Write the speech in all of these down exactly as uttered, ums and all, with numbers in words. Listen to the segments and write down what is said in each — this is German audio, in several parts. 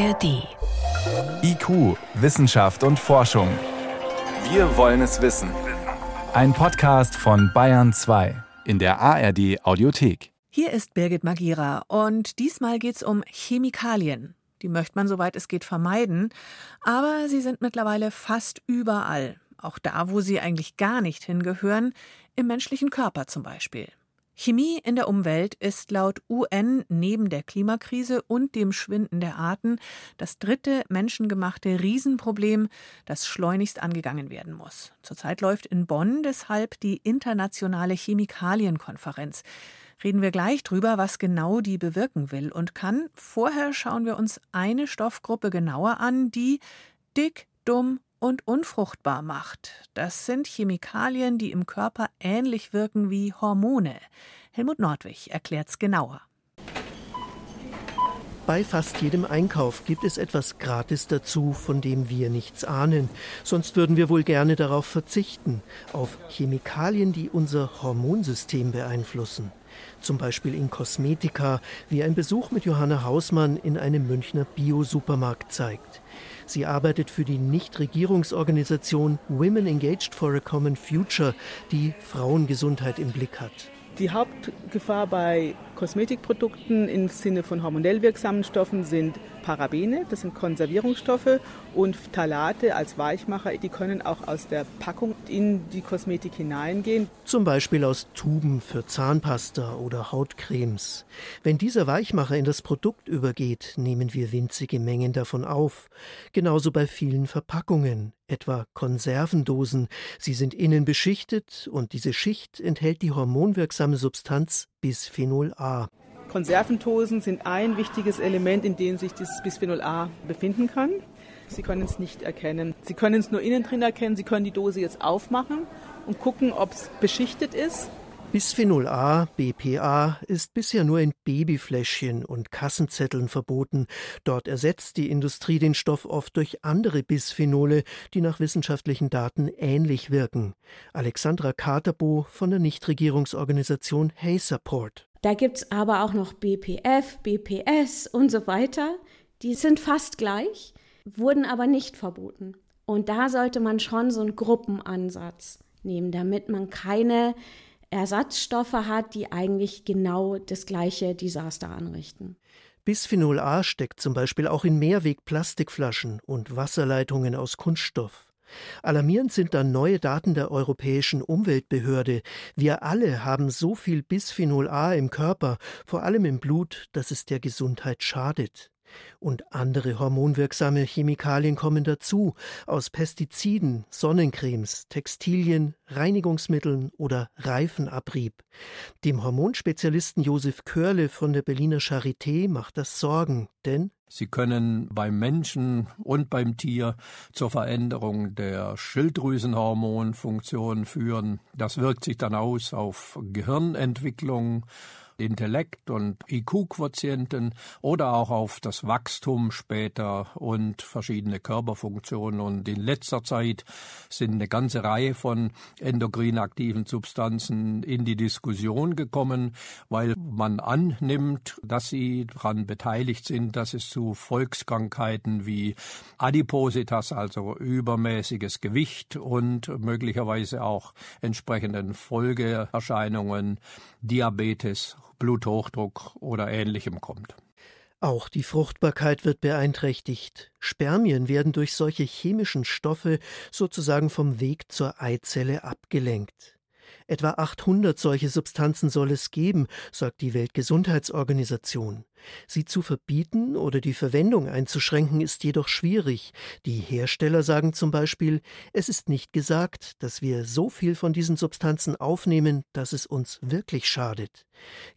A R D. I Q, Wissenschaft und Forschung. Wir wollen es wissen. Ein Podcast von Bayern zwei in der A R D Audiothek. Hier ist Birgit Magiera und diesmal geht's um Chemikalien. Die möchte man, soweit es geht, vermeiden, aber sie sind mittlerweile fast überall, auch da, wo sie eigentlich gar nicht hingehören, im menschlichen Körper zum Beispiel. Chemie in der Umwelt ist laut U N neben der Klimakrise und dem Schwinden der Arten das dritte menschengemachte Riesenproblem, das schleunigst angegangen werden muss. Zurzeit läuft in Bonn deshalb die internationale Chemikalienkonferenz. Reden wir gleich drüber, was genau die bewirken will und kann. Vorher schauen wir uns eine Stoffgruppe genauer an, die dick, dumm und unfruchtbar macht. Das sind Chemikalien, die im Körper ähnlich wirken wie Hormone. Helmut Nordwig erklärt's genauer. Bei fast jedem Einkauf gibt es etwas gratis dazu, von dem wir nichts ahnen. Sonst würden wir wohl gerne darauf verzichten, auf Chemikalien, die unser Hormonsystem beeinflussen. Zum Beispiel in Kosmetika, wie ein Besuch mit Johanna Hausmann in einem Münchner Bio-Supermarkt zeigt. Sie arbeitet für die Nichtregierungsorganisation Women Engaged for a Common Future, die Frauengesundheit im Blick hat. Die Hauptgefahr bei Kosmetikprodukten im Sinne von hormonell wirksamen Stoffen sind Parabene, das sind Konservierungsstoffe, und Phthalate als Weichmacher, die können auch aus der Packung in die Kosmetik hineingehen. Zum Beispiel aus Tuben für Zahnpasta oder Hautcremes. Wenn dieser Weichmacher in das Produkt übergeht, nehmen wir winzige Mengen davon auf. Genauso bei vielen Verpackungen, etwa Konservendosen. Sie sind innen beschichtet und diese Schicht enthält die hormonwirksame Substanz Bisphenol A. Konservendosen sind ein wichtiges Element, in dem sich dieses Bisphenol A befinden kann. Sie können es nicht erkennen. Sie können es nur innen drin erkennen. Sie können die Dose jetzt aufmachen und gucken, ob es beschichtet ist. Bisphenol A, B P A, ist bisher nur in Babyfläschchen und Kassenzetteln verboten. Dort ersetzt die Industrie den Stoff oft durch andere Bisphenole, die nach wissenschaftlichen Daten ähnlich wirken. Alexandra Katerbo von der Nichtregierungsorganisation Hey Support. Da gibt es aber auch noch B P F, B P S und so weiter. Die sind fast gleich, wurden aber nicht verboten. Und da sollte man schon so einen Gruppenansatz nehmen, damit man keine Ersatzstoffe hat, die eigentlich genau das gleiche Desaster anrichten. Bisphenol A steckt zum Beispiel auch in Mehrweg-Plastikflaschen und Wasserleitungen aus Kunststoff. Alarmierend sind dann neue Daten der Europäischen Umweltbehörde. Wir alle haben so viel Bisphenol A im Körper, vor allem im Blut, dass es der Gesundheit schadet. Und andere hormonwirksame Chemikalien kommen dazu, aus Pestiziden, Sonnencremes, Textilien, Reinigungsmitteln oder Reifenabrieb. Dem Hormonspezialisten Josef Körle von der Berliner Charité macht das Sorgen, denn sie können beim Menschen und beim Tier zur Veränderung der Schilddrüsenhormonfunktion führen. Das wirkt sich dann aus auf Gehirnentwicklung, Intellekt und I Q-Quotienten oder auch auf das Wachstum später und verschiedene Körperfunktionen. Und in letzter Zeit sind eine ganze Reihe von endokrin aktiven Substanzen in die Diskussion gekommen, weil man annimmt, dass sie daran beteiligt sind, dass es zu Volkskrankheiten wie Adipositas, also übermäßiges Gewicht und möglicherweise auch entsprechenden Folgeerscheinungen, Diabetes, Bluthochdruck oder Ähnlichem kommt. Auch die Fruchtbarkeit wird beeinträchtigt. Spermien werden durch solche chemischen Stoffe sozusagen vom Weg zur Eizelle abgelenkt. Etwa achthundert solche Substanzen soll es geben, sagt die Weltgesundheitsorganisation. Sie zu verbieten oder die Verwendung einzuschränken, ist jedoch schwierig. Die Hersteller sagen zum Beispiel, es ist nicht gesagt, dass wir so viel von diesen Substanzen aufnehmen, dass es uns wirklich schadet.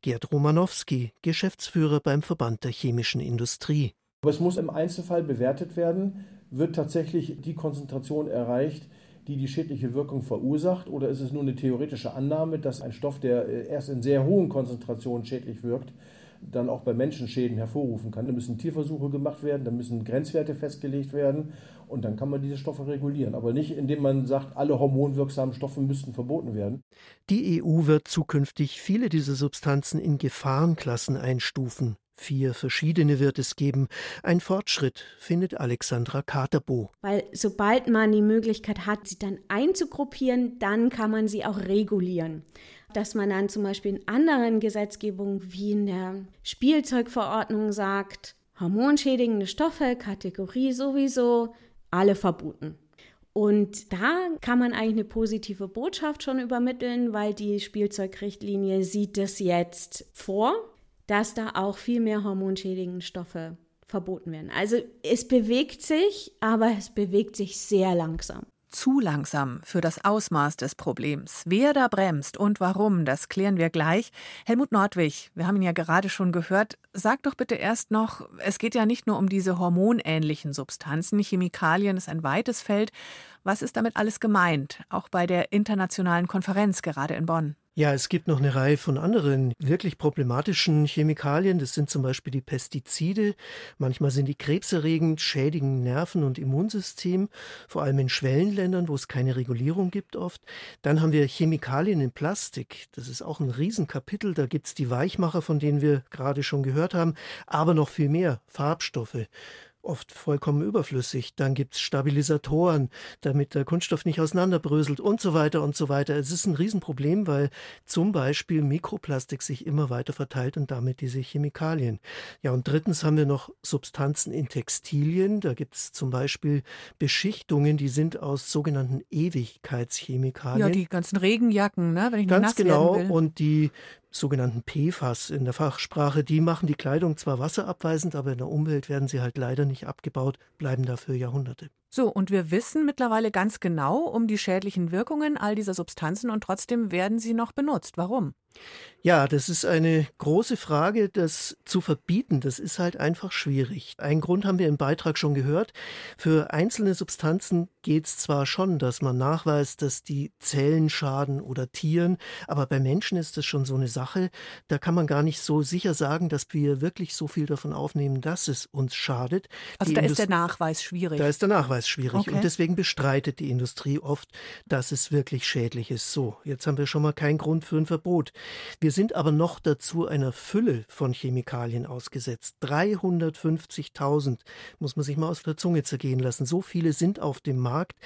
Gerd Romanowski, Geschäftsführer beim Verband der chemischen Industrie. Aber es muss im Einzelfall bewertet werden, wird tatsächlich die Konzentration erreicht, die die schädliche Wirkung verursacht, oder ist es nur eine theoretische Annahme, dass ein Stoff, der erst in sehr hohen Konzentrationen schädlich wirkt, dann auch bei Menschen Schäden hervorrufen kann. Da müssen Tierversuche gemacht werden, da müssen Grenzwerte festgelegt werden und dann kann man diese Stoffe regulieren. Aber nicht, indem man sagt, alle hormonwirksamen Stoffe müssten verboten werden. Die E U wird zukünftig viele dieser Substanzen in Gefahrenklassen einstufen. Vier verschiedene wird es geben. Ein Fortschritt, findet Alexandra Katerbo. Weil sobald man die Möglichkeit hat, sie dann einzugruppieren, dann kann man sie auch regulieren. Dass man dann zum Beispiel in anderen Gesetzgebungen wie in der Spielzeugverordnung sagt, hormonschädigende Stoffe, Kategorie sowieso, alle verboten. Und da kann man eigentlich eine positive Botschaft schon übermitteln, weil die Spielzeugrichtlinie sieht es jetzt vor, dass da auch viel mehr hormonschädigende Stoffe verboten werden. Also es bewegt sich, aber es bewegt sich sehr langsam. Zu langsam für das Ausmaß des Problems. Wer da bremst und warum, das klären wir gleich. Helmut Nordwig, wir haben ihn ja gerade schon gehört, sag doch bitte erst noch, es geht ja nicht nur um diese hormonähnlichen Substanzen. Chemikalien ist ein weites Feld. Was ist damit alles gemeint, auch bei der internationalen Konferenz gerade in Bonn? Ja, es gibt noch eine Reihe von anderen wirklich problematischen Chemikalien. Das sind zum Beispiel die Pestizide. Manchmal sind die krebserregend, schädigen Nerven und Immunsystem, vor allem in Schwellenländern, wo es keine Regulierung gibt oft. Dann haben wir Chemikalien in Plastik. Das ist auch ein Riesenkapitel. Da gibt es die Weichmacher, von denen wir gerade schon gehört haben, aber noch viel mehr Farbstoffe. Oft vollkommen überflüssig. Dann gibt es Stabilisatoren, damit der Kunststoff nicht auseinanderbröselt und so weiter und so weiter. Es ist ein Riesenproblem, weil zum Beispiel Mikroplastik sich immer weiter verteilt und damit diese Chemikalien. Ja, und drittens haben wir noch Substanzen in Textilien. Da gibt es zum Beispiel Beschichtungen, die sind aus sogenannten Ewigkeitschemikalien. Ja, die ganzen Regenjacken, ne? Wenn ich ganz nass genau werden will. Und die sogenannten P F A S in der Fachsprache, die machen die Kleidung zwar wasserabweisend, aber in der Umwelt werden sie halt leider nicht abgebaut, bleiben dafür Jahrhunderte. So, und wir wissen mittlerweile ganz genau um die schädlichen Wirkungen all dieser Substanzen und trotzdem werden sie noch benutzt. Warum? Ja, das ist eine große Frage, das zu verbieten, das ist halt einfach schwierig. Einen Grund haben wir im Beitrag schon gehört. Für einzelne Substanzen geht es zwar schon, dass man nachweist, dass die Zellen schaden oder Tieren, aber bei Menschen ist das schon so eine Sache, da kann man gar nicht so sicher sagen, dass wir wirklich so viel davon aufnehmen, dass es uns schadet. Also die da Indust- ist der Nachweis schwierig. Da ist der Nachweis schwierig, okay. Und deswegen bestreitet die Industrie oft, dass es wirklich schädlich ist. So, jetzt haben wir schon mal keinen Grund für ein Verbot. Wir sind aber noch dazu einer Fülle von Chemikalien ausgesetzt. dreihundertfünfzigtausend muss man sich mal aus der Zunge zergehen lassen. So viele sind auf dem Markt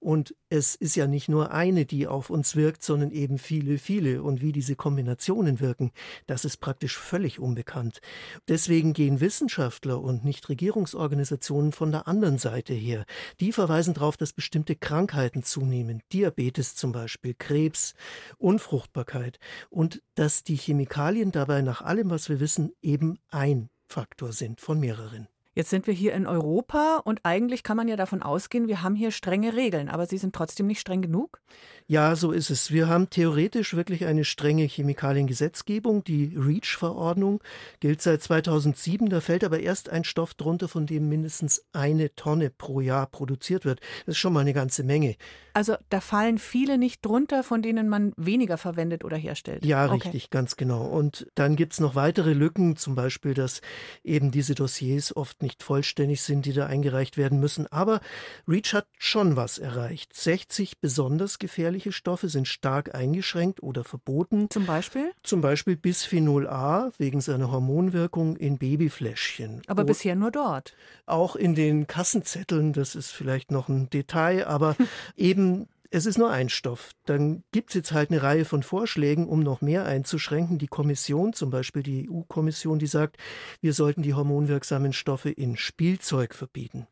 und es ist ja nicht nur eine, die auf uns wirkt, sondern eben viele, viele. Und wie diese Kombinationen wirken, das ist praktisch völlig unbekannt. Deswegen gehen Wissenschaftler und Nichtregierungsorganisationen von der anderen Seite her. Die verweisen darauf, dass bestimmte Krankheiten zunehmen. Diabetes zum Beispiel, Krebs, Unfruchtbarkeit. Und dass die Chemikalien dabei nach allem, was wir wissen, eben ein Faktor sind von mehreren. Jetzt sind wir hier in Europa und eigentlich kann man ja davon ausgehen, wir haben hier strenge Regeln, aber sie sind trotzdem nicht streng genug? Ja, so ist es. Wir haben theoretisch wirklich eine strenge Chemikaliengesetzgebung. Die REACH-Verordnung gilt seit zweitausendsieben, da fällt aber erst ein Stoff drunter, von dem mindestens eine Tonne pro Jahr produziert wird. Das ist schon mal eine ganze Menge. Also da fallen viele nicht drunter, von denen man weniger verwendet oder herstellt? Ja, richtig, okay. Ganz genau. Und dann gibt es noch weitere Lücken, zum Beispiel, dass eben diese Dossiers oft nicht vollständig sind, die da eingereicht werden müssen. Aber REACH hat schon was erreicht. sechzig besonders gefährliche Stoffe sind stark eingeschränkt oder verboten. Zum Beispiel? Zum Beispiel Bisphenol A wegen seiner Hormonwirkung in Babyfläschchen. Aber und bisher nur dort? Auch in den Kassenzetteln, das ist vielleicht noch ein Detail, aber eben es ist nur ein Stoff. Dann gibt es jetzt halt eine Reihe von Vorschlägen, um noch mehr einzuschränken. Die Kommission, zum Beispiel die E U-Kommission, die sagt, wir sollten die hormonwirksamen Stoffe in Spielzeug verbieten.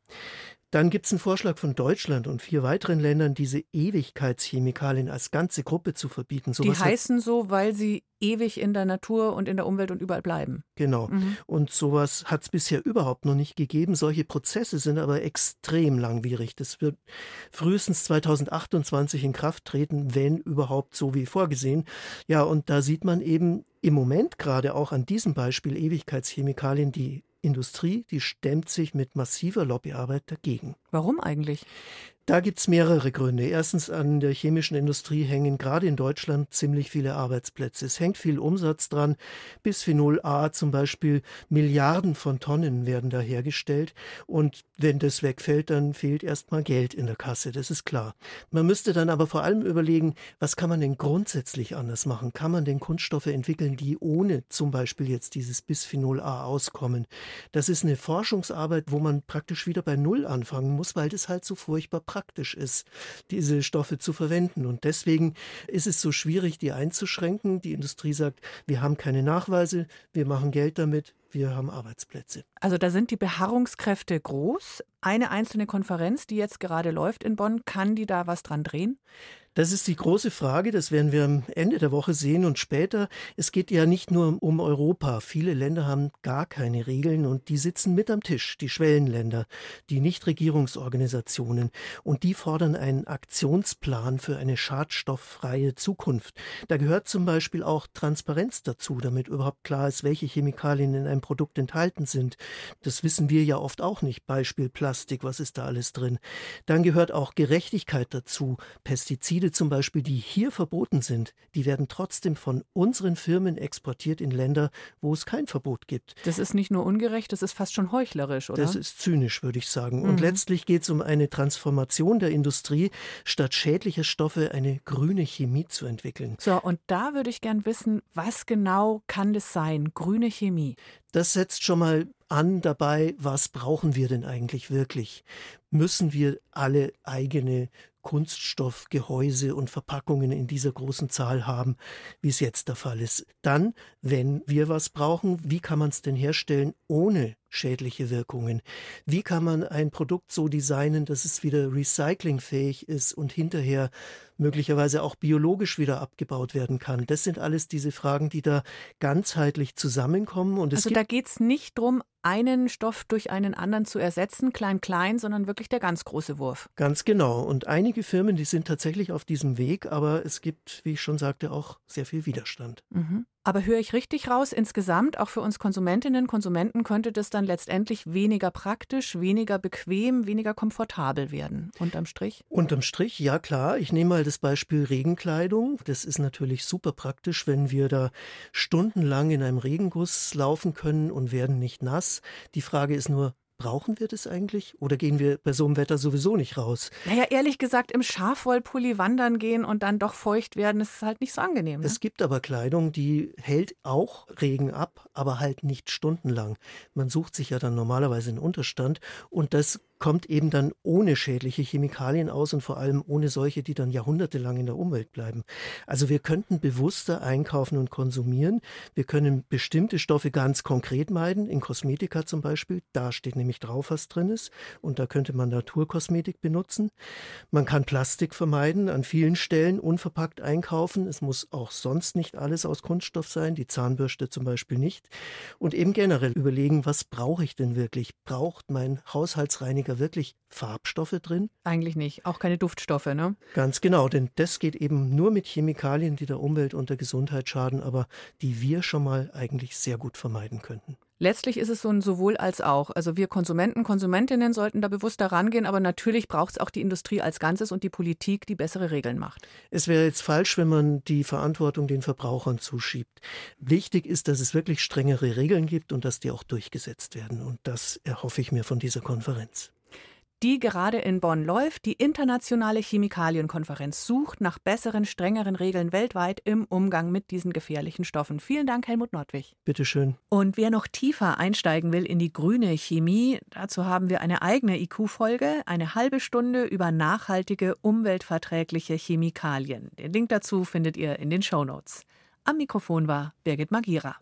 Dann gibt es einen Vorschlag von Deutschland und vier weiteren Ländern, diese Ewigkeitschemikalien als ganze Gruppe zu verbieten. So die heißen hat, so, weil sie ewig in der Natur und in der Umwelt und überall bleiben. Genau. Mhm. Und sowas hat es bisher überhaupt noch nicht gegeben. Solche Prozesse sind aber extrem langwierig. Das wird frühestens zweitausendachtundzwanzig in Kraft treten, wenn überhaupt so wie vorgesehen. Ja, und da sieht man eben im Moment gerade auch an diesem Beispiel Ewigkeitschemikalien, die Industrie, die stemmt sich mit massiver Lobbyarbeit dagegen. Warum eigentlich? Da gibt es mehrere Gründe. Erstens, an der chemischen Industrie hängen gerade in Deutschland ziemlich viele Arbeitsplätze. Es hängt viel Umsatz dran. Bisphenol A zum Beispiel, Milliarden von Tonnen werden da hergestellt. Und wenn das wegfällt, dann fehlt erstmal Geld in der Kasse, das ist klar. Man müsste dann aber vor allem überlegen, was kann man denn grundsätzlich anders machen? Kann man denn Kunststoffe entwickeln, die ohne zum Beispiel jetzt dieses Bisphenol A auskommen? Das ist eine Forschungsarbeit, wo man praktisch wieder bei Null anfangen muss, weil das halt so furchtbar praktisch ist, diese Stoffe zu verwenden. Und deswegen ist es so schwierig, die einzuschränken. Die Industrie sagt, wir haben keine Nachweise, wir machen Geld damit, wir haben Arbeitsplätze. Also da sind die Beharrungskräfte groß. Eine einzelne Konferenz, die jetzt gerade läuft in Bonn, kann die da was dran drehen? Das ist die große Frage, das werden wir am Ende der Woche sehen und später. Es geht ja nicht nur um Europa. Viele Länder haben gar keine Regeln und die sitzen mit am Tisch, die Schwellenländer, die Nichtregierungsorganisationen. Und die fordern einen Aktionsplan für eine schadstofffreie Zukunft. Da gehört zum Beispiel auch Transparenz dazu, damit überhaupt klar ist, welche Chemikalien in einem Produkt enthalten sind. Das wissen wir ja oft auch nicht. Beispiel Plastik, was ist da alles drin? Dann gehört auch Gerechtigkeit dazu, Pestizide zum Beispiel, die hier verboten sind, die werden trotzdem von unseren Firmen exportiert in Länder, wo es kein Verbot gibt. Das ist nicht nur ungerecht, das ist fast schon heuchlerisch, oder? Das ist zynisch, würde ich sagen. Mhm. Und letztlich geht es um eine Transformation der Industrie, statt schädlicher Stoffe eine grüne Chemie zu entwickeln. So, und da würde ich gern wissen, was genau kann das sein, grüne Chemie? Das setzt schon mal an dabei, was brauchen wir denn eigentlich wirklich? Müssen wir alle eigene Kunststoff, Gehäuse und Verpackungen in dieser großen Zahl haben, wie es jetzt der Fall ist? Dann, wenn wir was brauchen, wie kann man es denn herstellen ohne schädliche Wirkungen? Wie kann man ein Produkt so designen, dass es wieder recyclingfähig ist und hinterher möglicherweise auch biologisch wieder abgebaut werden kann? Das sind alles diese Fragen, die da ganzheitlich zusammenkommen. Und es also da geht es nicht darum, einen Stoff durch einen anderen zu ersetzen, klein, klein, sondern wirklich der ganz große Wurf. Ganz genau. Und einige Firmen, die sind tatsächlich auf diesem Weg, aber es gibt, wie ich schon sagte, auch sehr viel Widerstand. Mhm. Aber höre ich richtig raus, insgesamt, auch für uns Konsumentinnen, Konsumenten könnte das dann letztendlich weniger praktisch, weniger bequem, weniger komfortabel werden, unterm Strich? Unterm Strich, ja klar. Ich nehme mal das Beispiel Regenkleidung. Das ist natürlich super praktisch, wenn wir da stundenlang in einem Regenguss laufen können und werden nicht nass. Die Frage ist nur, brauchen wir das eigentlich? Oder gehen wir bei so einem Wetter sowieso nicht raus? Naja, ehrlich gesagt, im Schafwollpulli wandern gehen und dann doch feucht werden, das ist halt nicht so angenehm. Ne? Es gibt aber Kleidung, die hält auch Regen ab, aber halt nicht stundenlang. Man sucht sich ja dann normalerweise einen Unterstand und das kommt eben dann ohne schädliche Chemikalien aus und vor allem ohne solche, die dann jahrhundertelang in der Umwelt bleiben. Also wir könnten bewusster einkaufen und konsumieren. Wir können bestimmte Stoffe ganz konkret meiden, in Kosmetika zum Beispiel. Da steht nämlich drauf, was drin ist. Und da könnte man Naturkosmetik benutzen. Man kann Plastik vermeiden, an vielen Stellen unverpackt einkaufen. Es muss auch sonst nicht alles aus Kunststoff sein, die Zahnbürste zum Beispiel nicht. Und eben generell überlegen, was brauche ich denn wirklich? Braucht mein Haushaltsreiniger wirklich Farbstoffe drin? Eigentlich nicht, auch keine Duftstoffe, ne? Ganz genau, denn das geht eben nur mit Chemikalien, die der Umwelt und der Gesundheit schaden, aber die wir schon mal eigentlich sehr gut vermeiden könnten. Letztlich ist es so ein sowohl als auch. Also wir Konsumenten, Konsumentinnen sollten da bewusster rangehen, aber natürlich braucht es auch die Industrie als Ganzes und die Politik, die bessere Regeln macht. Es wäre jetzt falsch, wenn man die Verantwortung den Verbrauchern zuschiebt. Wichtig ist, dass es wirklich strengere Regeln gibt und dass die auch durchgesetzt werden. Und das erhoffe ich mir von dieser Konferenz. Die gerade in Bonn läuft, die internationale Chemikalienkonferenz sucht nach besseren, strengeren Regeln weltweit im Umgang mit diesen gefährlichen Stoffen. Vielen Dank, Helmut Nordwig. Bitteschön. Und wer noch tiefer einsteigen will in die grüne Chemie, dazu haben wir eine eigene I Q-Folge, eine halbe Stunde über nachhaltige, umweltverträgliche Chemikalien. Den Link dazu findet ihr in den Shownotes. Am Mikrofon war Birgit Magiera.